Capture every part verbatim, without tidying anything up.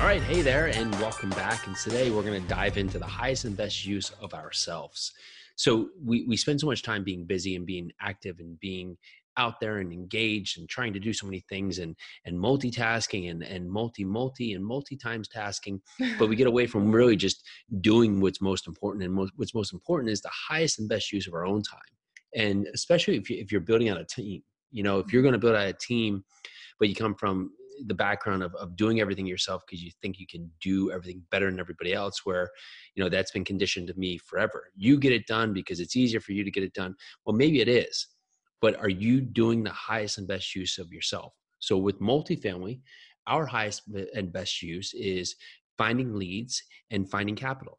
All right, hey there, and welcome back. And today we're going to dive into the highest and best use of ourselves. So we, we spend so much time being busy and being active and being out there and engaged and trying to do so many things and and multitasking and and multi-multi and multi-times tasking, but we get away from really just doing what's most important. And most, what's most important is the highest and best use of our own time. And especially if, you, if you're building out a team, you know, if you're going to build out a team, but you come from the background of, of doing everything yourself because you think you can do everything better than everybody else, where, you know, that's been conditioned to me forever. You get it done because it's easier for you to get it done. Well, maybe it is, but are you doing the highest and best use of yourself? So with multifamily, our highest and best use is finding leads and finding capital.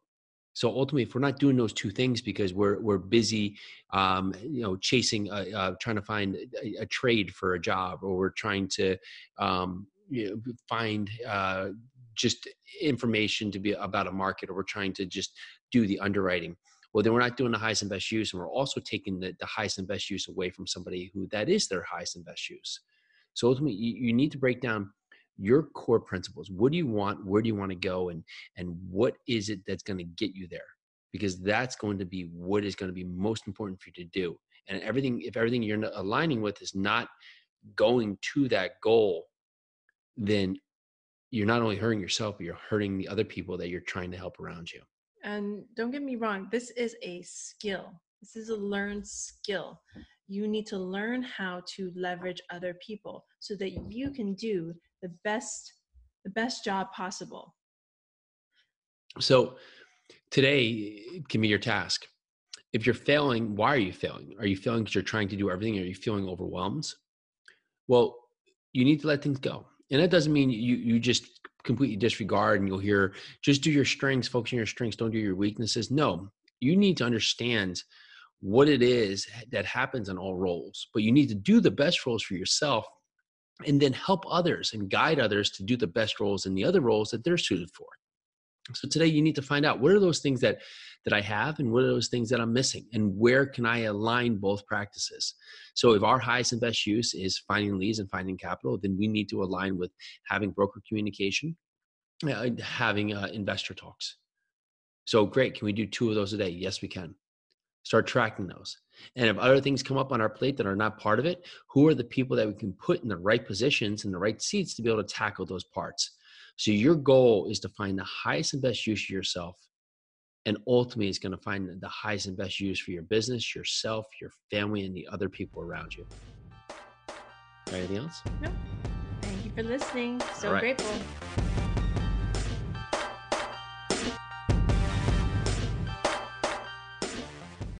So ultimately, if we're not doing those two things because we're we're busy, um, you know, chasing, uh, uh, trying to find a, a trade for a job, or we're trying to um, you know, find uh, just information to be about a market, or we're trying to just do the underwriting. Well, then we're not doing the highest and best use, and we're also taking the, the highest and best use away from somebody who that is their highest and best use. So ultimately, you, you need to break down your core principles. What do you want? Where do you want to go? And, and what is it that's going to get you there? Because that's going to be what is going to be most important for you to do. And everything, if everything you're aligning with is not going to that goal, then you're not only hurting yourself, but you're hurting the other people that you're trying to help around you. And don't get me wrong, this is a skill. This is a learned skill. You need to learn how to leverage other people so that you can do the best, the best job possible. So today can be your task. If you're failing, why are you failing? Are you failing because you're trying to do everything? Or are you feeling overwhelmed? Well, you need to let things go. And that doesn't mean you, you just completely disregard and you'll hear, just do your strengths, focus on your strengths, don't do your weaknesses. No, you need to understand what it is that happens in all roles, but you need to do the best roles for yourself and then help others and guide others to do the best roles in the other roles that they're suited for. So today you need to find out, what are those things that, that I have, and what are those things that I'm missing, and where can I align both practices? So if our highest and best use is finding leads and finding capital, then we need to align with having broker communication, uh, having uh, investor talks. So great. Can we do two of those a day? Yes, we can. Start tracking those. And if other things come up on our plate that are not part of it, who are the people that we can put in the right positions and the right seats to be able to tackle those parts? So your goal is to find the highest and best use of yourself, and ultimately it's going to find the highest and best use for your business, yourself, your family, and the other people around you. Anything else? No. Thank you for listening. So right. Grateful.